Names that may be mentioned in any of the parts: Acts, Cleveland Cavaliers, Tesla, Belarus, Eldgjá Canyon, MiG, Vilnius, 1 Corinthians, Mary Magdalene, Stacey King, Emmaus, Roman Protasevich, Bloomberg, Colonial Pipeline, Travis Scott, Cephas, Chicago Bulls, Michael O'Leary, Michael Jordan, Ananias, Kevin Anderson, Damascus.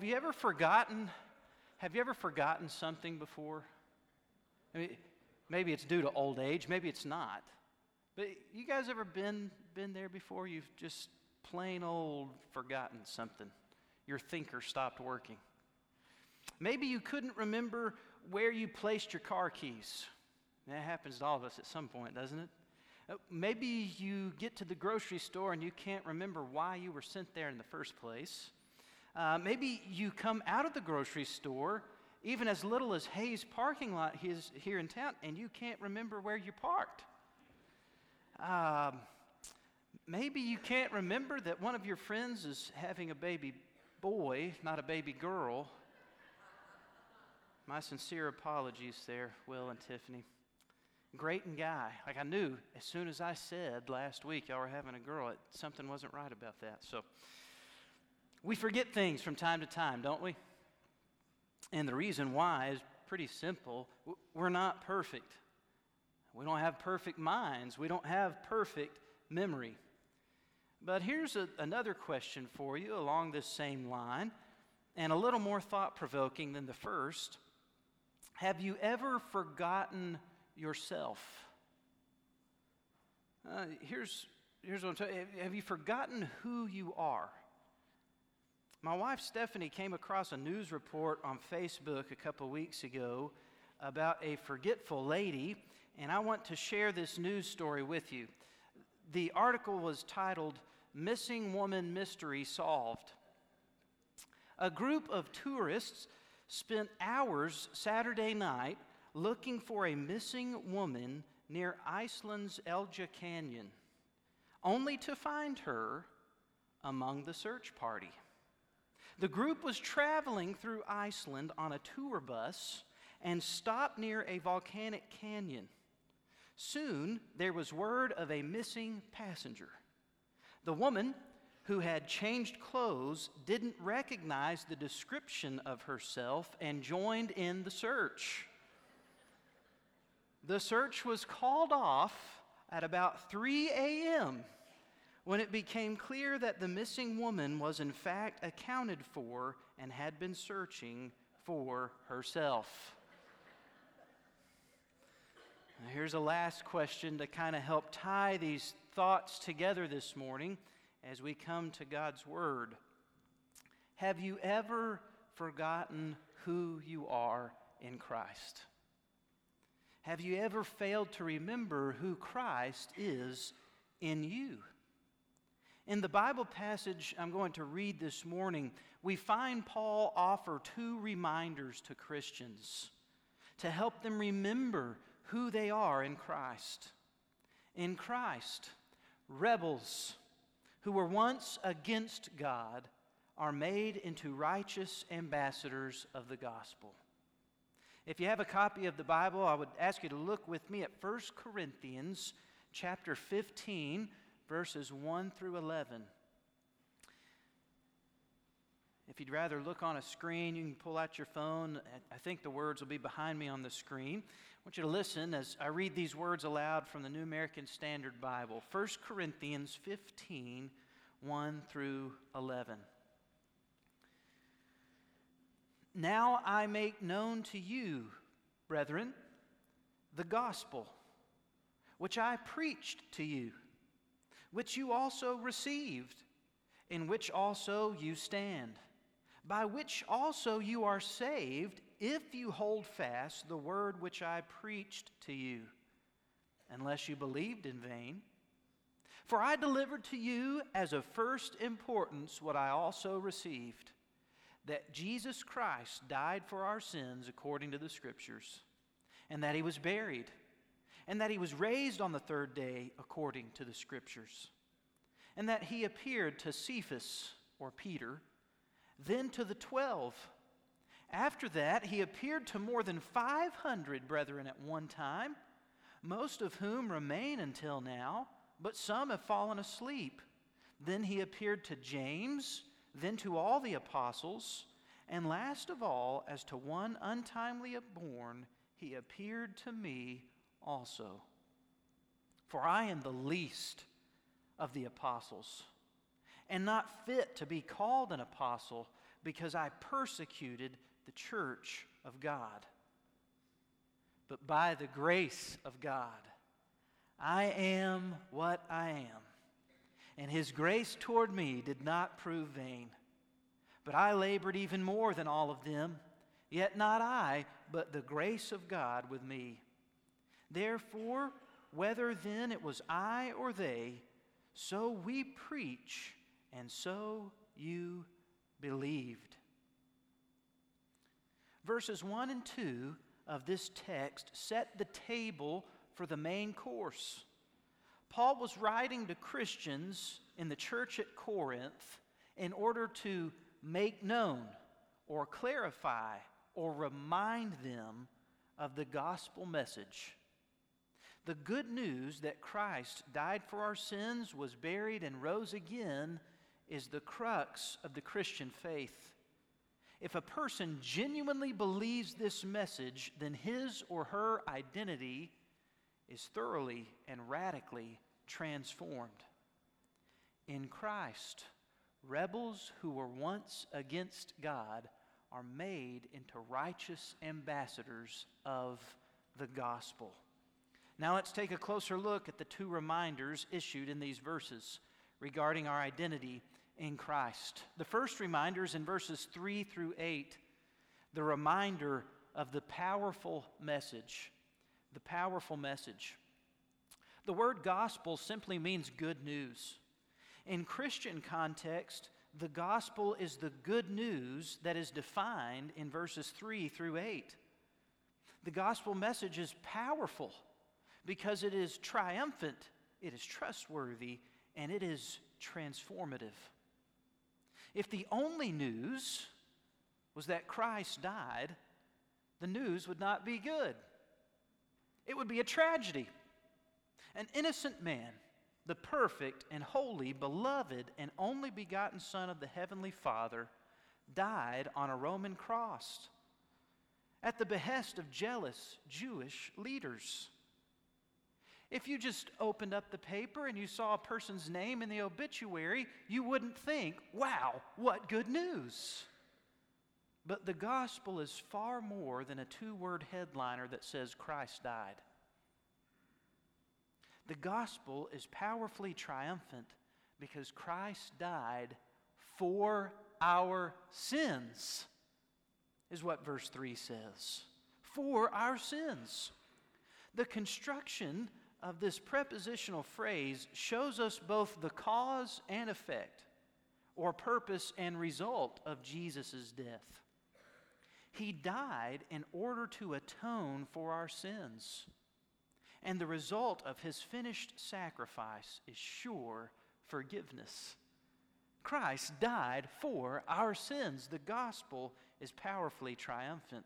Have you ever forgotten something before? I mean, maybe it's due to old age, maybe it's not. But you guys ever been there before? You've just plain old forgotten something. Your thinker stopped working. Maybe you couldn't remember where you placed your car keys. That happens to all of us at some point, doesn't it? Maybe you get to the grocery store and you can't remember why you were sent there in the first place. Maybe you come out of the grocery store, even as little as Hayes parking lot is here in town, and you can't remember where you parked. Maybe you can't remember that one of your friends is having a baby boy, not a baby girl. My sincere apologies there, Will and Tiffany. Grayton Guy. Like, I knew as soon as I said last week y'all were having a girl, something wasn't right about that. So we forget things from time to time, don't we? And the reason why is pretty simple. We're not perfect. We don't have perfect minds. We don't have perfect memory. But here's another question for you along this same line, and a little more thought-provoking than the first. Have you ever forgotten yourself? Here's what I'm talking about. Have you forgotten who you are? My wife Stephanie came across a news report on Facebook a couple weeks ago about a forgetful lady, and I want to share this news story with you. The article was titled, "Missing Woman Mystery Solved." A group of tourists spent hours Saturday night looking for a missing woman near Iceland's Eldgjá Canyon, only to find her among the search party. The group was traveling through Iceland on a tour bus and stopped near a volcanic canyon. Soon, there was word of a missing passenger. The woman, who had changed clothes, didn't recognize the description of herself and joined in the search. The search was called off at about 3 a.m. when it became clear that the missing woman was in fact accounted for and had been searching for herself. Now, here's a last question to kind of help tie these thoughts together this morning as we come to God's Word. Have you ever forgotten who you are in Christ? Have you ever failed to remember who Christ is in you? In the Bible passage I'm going to read this morning, we find Paul offer two reminders to Christians to help them remember who they are in Christ. In Christ, rebels who were once against God are made into righteous ambassadors of the gospel. If you have a copy of the Bible, I would ask you to look with me at 1 Corinthians chapter 15, verses 1 through 11. If you'd rather look on a screen, you can pull out your phone. I think the words will be behind me on the screen. I want you to listen as I read these words aloud from the New American Standard Bible. 1 Corinthians 15, 1 through 11. Now I make known to you, brethren, the gospel, which I preached to you, which you also received, in which also you stand, by which also you are saved, if you hold fast the word which I preached to you, unless you believed in vain. For I delivered to you as of first importance what I also received, that Jesus Christ died for our sins according to the Scriptures, and that He was buried, and that He was raised on the third day according to the Scriptures, and that He appeared to Cephas, or Peter, then to the 12. After that, He appeared to more than 500 brethren at one time, most of whom remain until now, but some have fallen asleep. Then He appeared to James, then to all the apostles, and last of all, as to one untimely born, He appeared to me also. For I am the least of the apostles, and not fit to be called an apostle because I persecuted the church of God. But by the grace of God, I am what I am. And his grace toward me did not prove vain. But I labored even more than all of them, yet not I, but the grace of God with me. Therefore, whether then it was I or they, so we preach, and so you believed. Verses 1 and 2 of this text set the table for the main course. Paul was writing to Christians in the church at Corinth in order to make known or clarify or remind them of the gospel message. The good news that Christ died for our sins, was buried, and rose again is the crux of the Christian faith. If a person genuinely believes this message, then his or her identity is thoroughly and radically transformed. In Christ, rebels who were once against God are made into righteous ambassadors of the gospel. Now let's take a closer look at the two reminders issued in these verses regarding our identity in Christ. The first reminder is in verses 3 through 8, the reminder of the powerful message. The powerful message. The word gospel simply means good news. In Christian context, the gospel is the good news that is defined in verses 3 through 8. The gospel message is powerful because it is triumphant, it is trustworthy, and it is transformative. If the only news was that Christ died, the news would not be good. It would be a tragedy. An innocent man, the perfect and holy, beloved, and only begotten Son of the Heavenly Father, died on a Roman cross at the behest of jealous Jewish leaders. If you just opened up the paper and you saw a person's name in the obituary, you wouldn't think, wow, what good news. But the gospel is far more than a two-word headliner that says Christ died. The gospel is powerfully triumphant because Christ died for our sins, is what verse 3 says. For our sins. The construction of this prepositional phrase shows us both the cause and effect, or purpose and result of Jesus' death. He died in order to atone for our sins, and the result of his finished sacrifice is sure forgiveness. Christ died for our sins. The gospel is powerfully triumphant.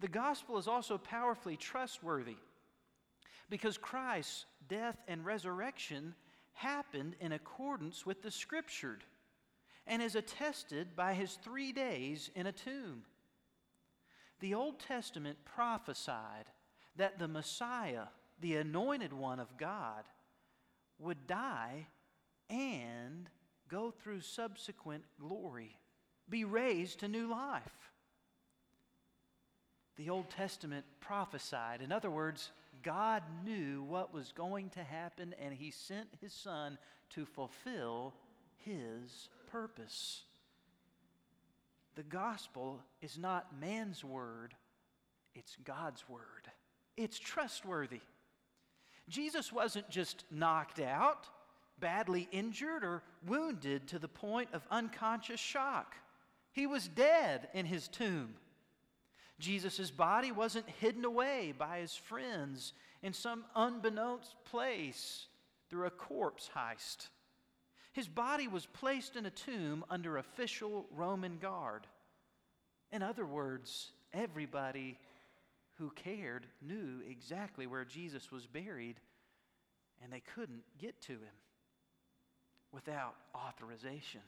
The gospel is also powerfully trustworthy, because Christ's death and resurrection happened in accordance with the Scripture and is attested by his 3 days in a tomb. The Old Testament prophesied that the Messiah, the anointed one of God, would die and go through subsequent glory, be raised to new life. The Old Testament prophesied, in other words, God knew what was going to happen, and he sent his Son to fulfill his purpose. The gospel is not man's word, it's God's word. It's trustworthy. Jesus wasn't just knocked out, badly injured, or wounded to the point of unconscious shock. He was dead in his tomb. Jesus' body wasn't hidden away by his friends in some unbeknownst place through a corpse heist. His body was placed in a tomb under official Roman guard. In other words, everybody who cared knew exactly where Jesus was buried, and they couldn't get to him without authorization.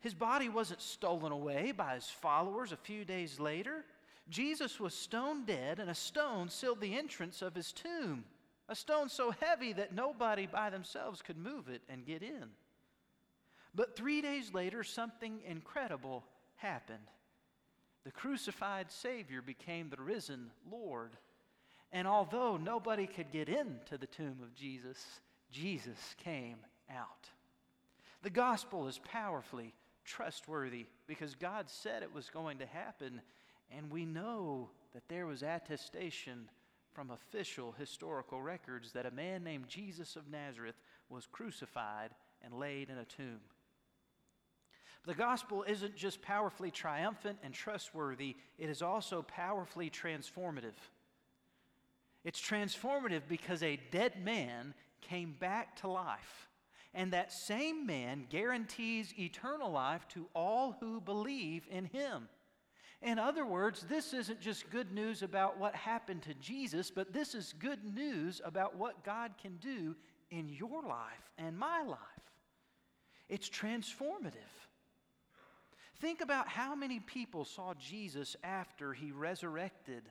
His body wasn't stolen away by his followers a few days later. Jesus was stone dead, and a stone sealed the entrance of his tomb, a stone so heavy that nobody by themselves could move it and get in. But 3 days later, something incredible happened. The crucified Savior became the risen Lord. And although nobody could get into the tomb of Jesus, Jesus came out. The gospel is powerfully trustworthy because God said it was going to happen, and we know that there was attestation from official historical records that a man named Jesus of Nazareth was crucified and laid in a tomb. The gospel isn't just powerfully triumphant and trustworthy, it is also powerfully transformative. It's transformative because a dead man came back to life, and that same man guarantees eternal life to all who believe in him. In other words, this isn't just good news about what happened to Jesus, but this is good news about what God can do in your life and my life. It's transformative. Think about how many people saw Jesus after he resurrected,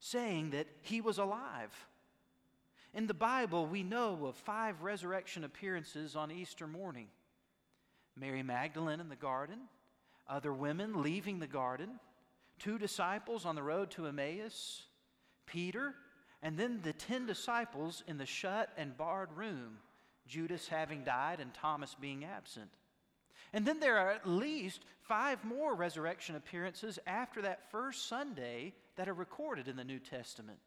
saying that he was alive. In the Bible, we know of 5 resurrection appearances on Easter morning. Mary Magdalene in the garden, other women leaving the garden, 2 disciples on the road to Emmaus, Peter, and then the 10 disciples in the shut and barred room, Judas having died and Thomas being absent. And then there are at least 5 more resurrection appearances after that first Sunday that are recorded in the New Testament.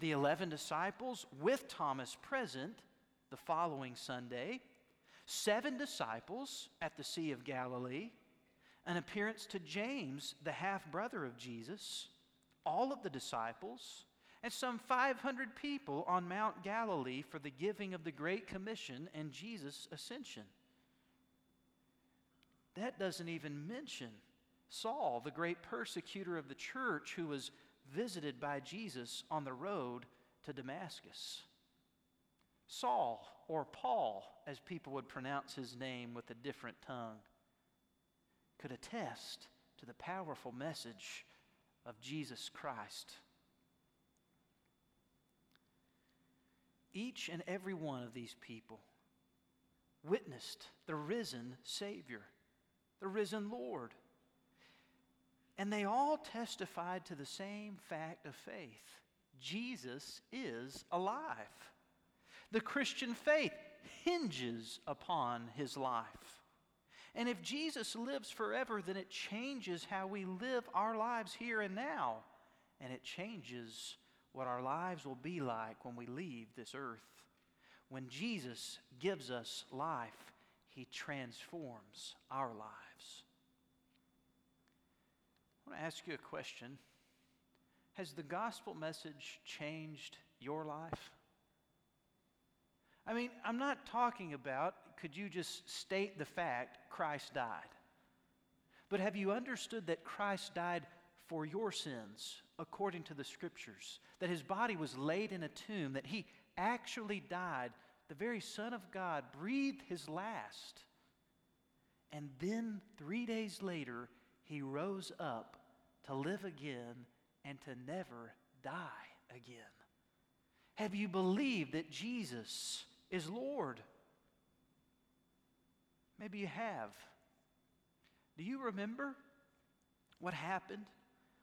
The 11 disciples with Thomas present the following Sunday, 7 disciples at the Sea of Galilee, an appearance to James, the half-brother of Jesus, all of the disciples, and some 500 people on Mount Galilee for the giving of the Great Commission and Jesus' ascension. That doesn't even mention Saul, the great persecutor of the church, who was visited by Jesus on the road to Damascus. Saul, or Paul, as people would pronounce his name with a different tongue, could attest to the powerful message of Jesus Christ. Each and every one of these people witnessed the risen Savior, the risen Lord. And they all testified to the same fact of faith. Jesus is alive. The Christian faith hinges upon his life. And if Jesus lives forever, then it changes how we live our lives here and now. And it changes what our lives will be like when we leave this earth. When Jesus gives us life, he transforms our lives. I want to ask you a question. Has the gospel message changed your life? I mean, I'm not talking about could you just state the fact Christ died. But have you understood that Christ died for your sins according to the scriptures? That his body was laid in a tomb, that he actually died. The very Son of God breathed his last. And then 3 days later, he rose up to live again and to never die again. Have you believed that Jesus is Lord? Maybe you have. Do you remember what happened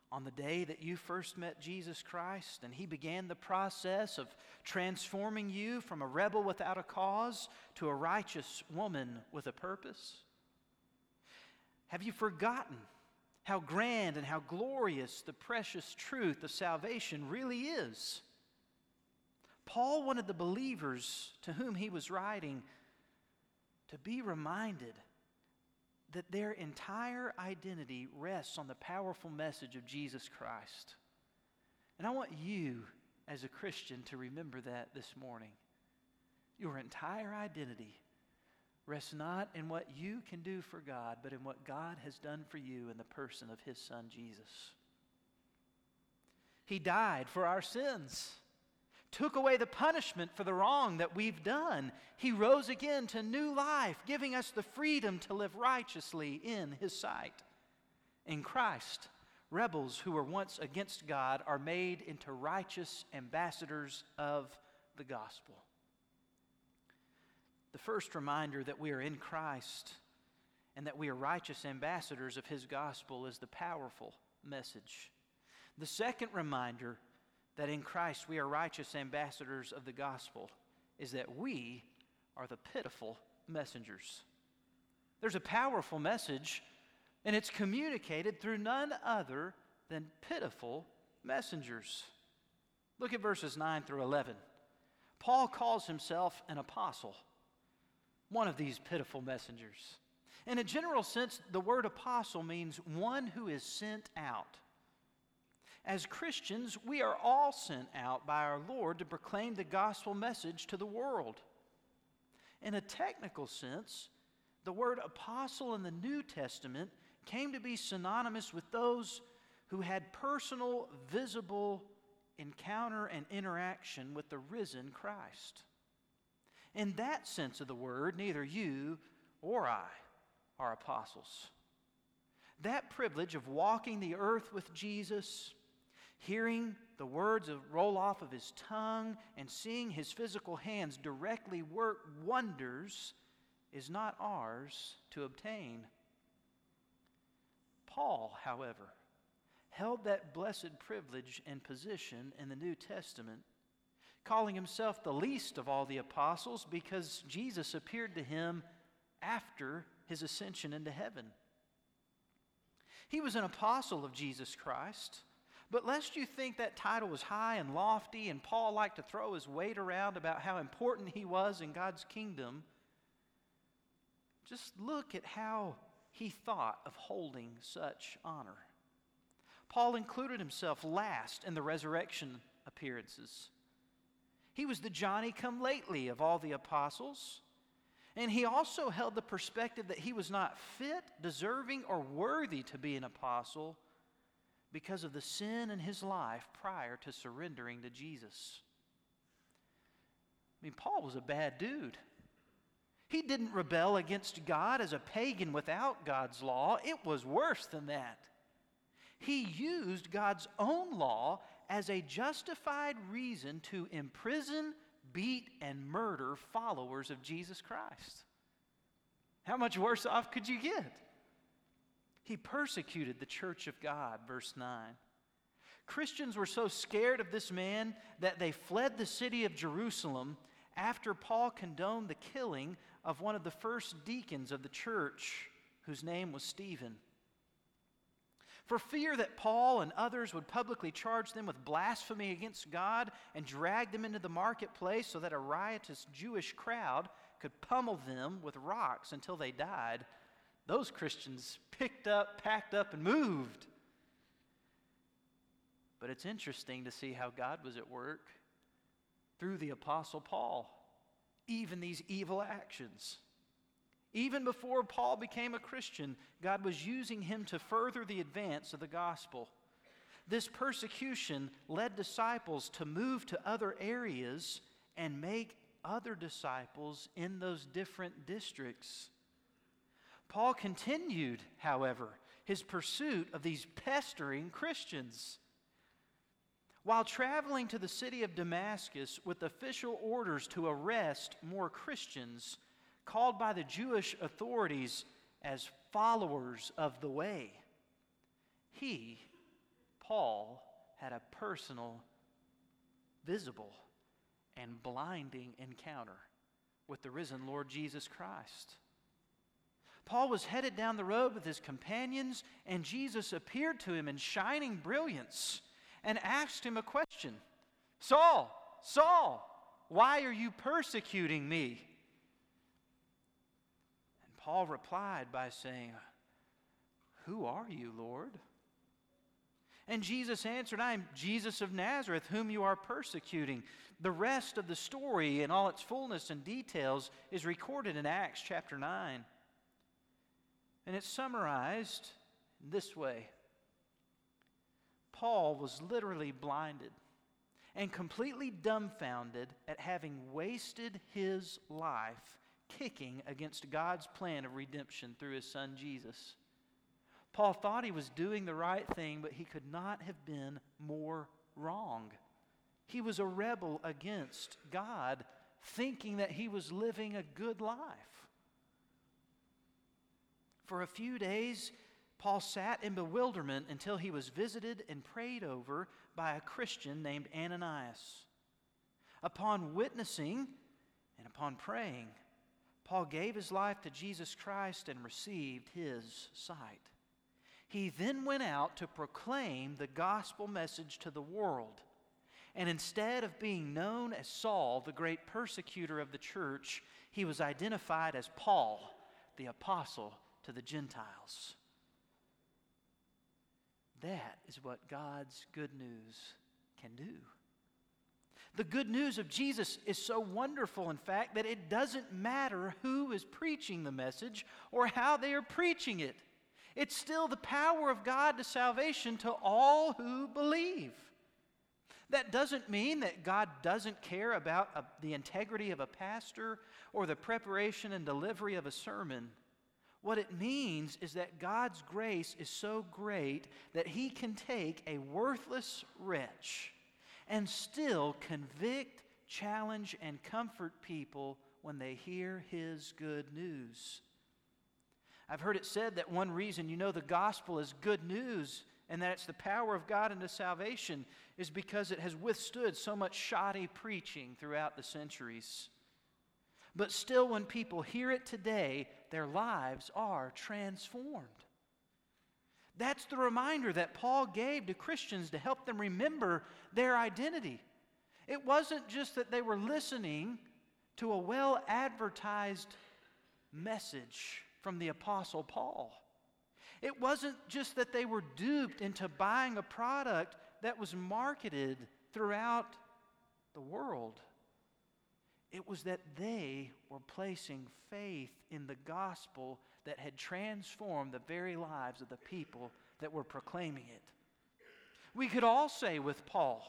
on the day that you first met Jesus Christ and he began the process of transforming you from a rebel without a cause to a righteous woman with a purpose? Have you forgotten how grand and how glorious the precious truth of salvation really is? Paul wanted the believers to whom he was writing to be reminded that their entire identity rests on the powerful message of Jesus Christ. And I want you as a Christian to remember that this morning. Your entire identity rests not in what you can do for God, but in what God has done for you in the person of his Son, Jesus. He died for our sins, took away the punishment for the wrong that we've done. He rose again to new life, giving us the freedom to live righteously in his sight. In Christ, rebels who were once against God are made into righteous ambassadors of the gospel. The first reminder that we are in Christ and that we are righteous ambassadors of his gospel is the powerful message. The second reminder that in Christ we are righteous ambassadors of the gospel is that we are the pitiful messengers. There's a powerful message, and it's communicated through none other than pitiful messengers. Look at verses 9 through 11. Paul calls himself an apostle, one of these pitiful messengers. In a general sense, the word apostle means one who is sent out. As Christians, we are all sent out by our Lord to proclaim the gospel message to the world. In a technical sense, the word apostle in the New Testament came to be synonymous with those who had personal, visible encounter and interaction with the risen Christ. In that sense of the word, neither you or I are apostles. That privilege of walking the earth with Jesus, hearing the words roll off of his tongue, and seeing his physical hands directly work wonders is not ours to obtain. Paul, however, held that blessed privilege and position in the New Testament, calling himself the least of all the apostles because Jesus appeared to him after his ascension into heaven. He was an apostle of Jesus Christ, but lest you think that title was high and lofty and Paul liked to throw his weight around about how important he was in God's kingdom, just look at how he thought of holding such honor. Paul included himself last in the resurrection appearances. He was the Johnny-come-lately of all the apostles, and he also held the perspective that he was not fit, deserving, or worthy to be an apostle because of the sin in his life prior to surrendering to Jesus. I mean, Paul was a bad dude. He didn't rebel against God as a pagan without God's law. It was worse than that. He used God's own law as a justified reason to imprison, beat, and murder followers of Jesus Christ. How much worse off could you get? He persecuted the church of God, verse 9. Christians were so scared of this man that they fled the city of Jerusalem after Paul condoned the killing of one of the first deacons of the church, whose name was Stephen. For fear that Paul and others would publicly charge them with blasphemy against God and drag them into the marketplace so that a riotous Jewish crowd could pummel them with rocks until they died, those Christians picked up, packed up, and moved. But it's interesting to see how God was at work through the Apostle Paul, even these evil actions. Even before Paul became a Christian, God was using him to further the advance of the gospel. This persecution led disciples to move to other areas and make other disciples in those different districts. Paul continued, however, his pursuit of these pestering Christians. While traveling to the city of Damascus with official orders to arrest more Christians, called by the Jewish authorities as followers of the way, he, Paul, had a personal, visible, and blinding encounter with the risen Lord Jesus Christ. Paul was headed down the road with his companions, and Jesus appeared to him in shining brilliance and asked him a question. "Saul, Saul, why are you persecuting me?" Paul replied by saying, "Who are you, Lord?" And Jesus answered, "I am Jesus of Nazareth, whom you are persecuting." The rest of the story in all its fullness and details is recorded in Acts chapter 9. And it's summarized this way. Paul was literally blinded and completely dumbfounded at having wasted his life kicking against God's plan of redemption through his son Jesus. Paul thought he was doing the right thing, but he could not have been more wrong. He was a rebel against God, thinking that he was living a good life. For a few days, Paul sat in bewilderment until he was visited and prayed over by a Christian named Ananias. Upon witnessing and upon praying, Paul gave his life to Jesus Christ and received his sight. He then went out to proclaim the gospel message to the world. And instead of being known as Saul, the great persecutor of the church, he was identified as Paul, the apostle to the Gentiles. That is what God's good news can do. The good news of Jesus is so wonderful, in fact, that it doesn't matter who is preaching the message or how they are preaching it. It's still the power of God to salvation to all who believe. That doesn't mean that God doesn't care about the integrity of a pastor or the preparation and delivery of a sermon. What it means is that God's grace is so great that He can take a worthless wretch and still convict, challenge, and comfort people when they hear His good news. I've heard it said that one reason you know the gospel is good news and that it's the power of God into salvation is because it has withstood so much shoddy preaching throughout the centuries. But still, when people hear it today, their lives are transformed. That's the reminder that Paul gave to Christians to help them remember their identity. It wasn't just that they were listening to a well-advertised message from the Apostle Paul. It wasn't just that they were duped into buying a product that was marketed throughout the world. It was that they were placing faith in the gospel that had transformed the very lives of the people that were proclaiming it. We could all say with Paul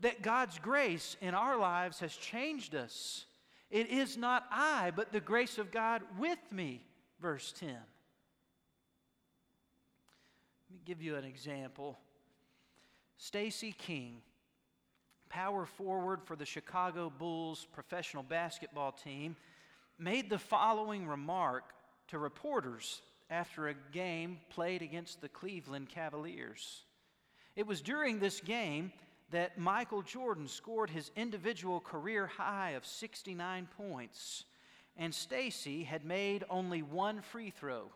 that God's grace in our lives has changed us. It is not I, but the grace of God with me, verse 10. Let me give you an example. Stacey King, power forward for the Chicago Bulls professional basketball team, made the following remark to reporters after a game played against the Cleveland Cavaliers. It was during this game that Michael Jordan scored his individual career high of 69 points, and Stacey had made only one free throw.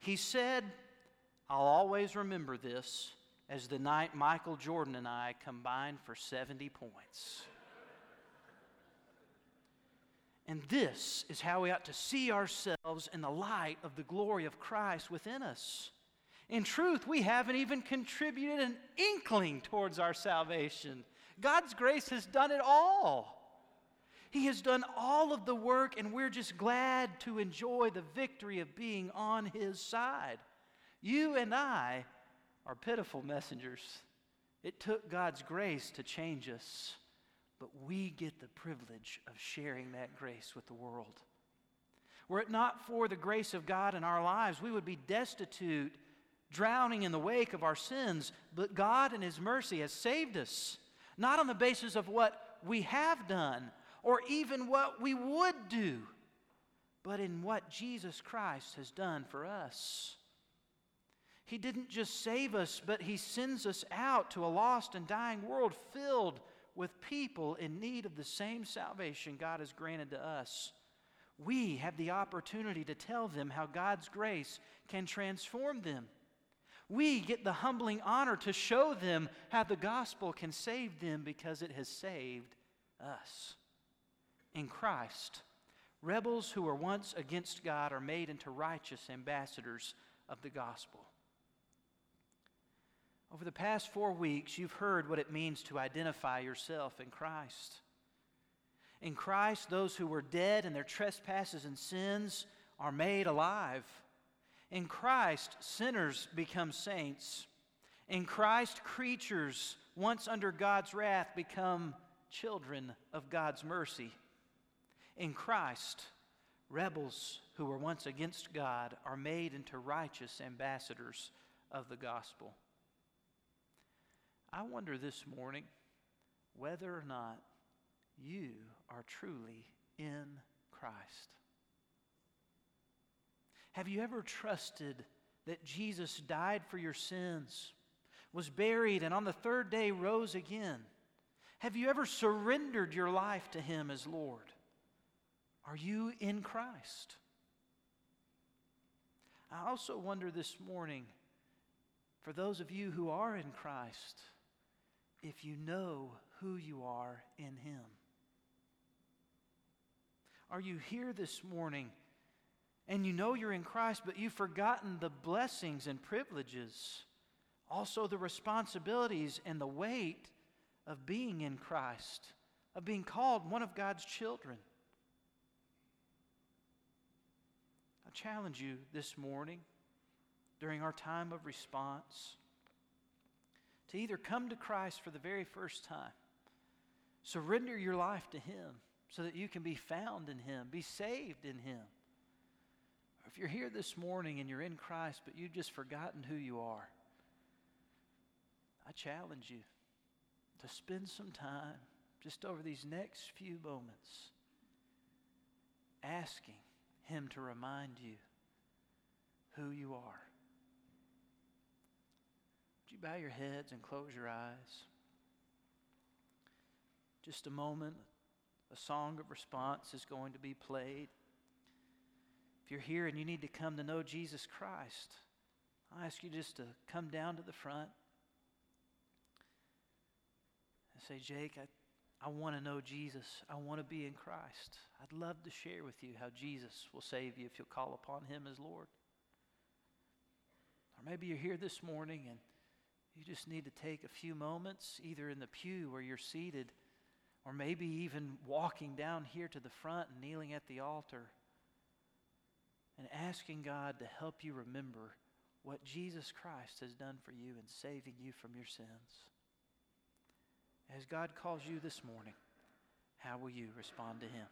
He said, "I'll always remember this as the night Michael Jordan and I combined for 70 points." And this is how we ought to see ourselves in the light of the glory of Christ within us. In truth, we haven't even contributed an inkling towards our salvation. God's grace has done it all. He has done all of the work, and we're just glad to enjoy the victory of being on His side. You and I are pitiful messengers. It took God's grace to change us, but we get the privilege of sharing that grace with the world. Were it not for the grace of God in our lives, we would be destitute, drowning in the wake of our sins, but God in His mercy has saved us, not on the basis of what we have done or even what we would do, but in what Jesus Christ has done for us. He didn't just save us, but He sends us out to a lost and dying world filled with people in need of the same salvation God has granted to us. We have the opportunity to tell them how God's grace can transform them. We get the humbling honor to show them how the gospel can save them because it has saved us. In Christ, rebels who were once against God are made into righteous ambassadors of the gospel. Over the past 4 weeks, you've heard what it means to identify yourself in Christ. In Christ, those who were dead in their trespasses and sins are made alive. In Christ, sinners become saints. In Christ, creatures once under God's wrath become children of God's mercy. In Christ, rebels who were once against God are made into righteous ambassadors of the gospel. I wonder this morning whether or not you are truly in Christ. Have you ever trusted that Jesus died for your sins, was buried, and on the third day rose again? Have you ever surrendered your life to Him as Lord? Are you in Christ? I also wonder this morning, for those of you who are in Christ, if you know who you are in Him. Are you here this morning and you know you're in Christ, but you've forgotten the blessings and privileges, also the responsibilities and the weight of being in Christ, of being called one of God's children? I challenge you this morning during our time of response to either come to Christ for the very first time, surrender your life to Him so that you can be found in Him, be saved in Him. Or if you're here this morning and you're in Christ but you've just forgotten who you are, I challenge you to spend some time just over these next few moments asking Him to remind you who you are. Would you bow your heads and close your eyes? Just a moment, a song of response is going to be played. If you're here and you need to come to know Jesus Christ, I ask you just to come down to the front and say, Jake, I want to know Jesus. I want to be in Christ. I'd love to share with you how Jesus will save you if you'll call upon Him as Lord. Or maybe you're here this morning and you just need to take a few moments, either in the pew where you're seated, or maybe even walking down here to the front and kneeling at the altar and asking God to help you remember what Jesus Christ has done for you in saving you from your sins. As God calls you this morning, how will you respond to Him?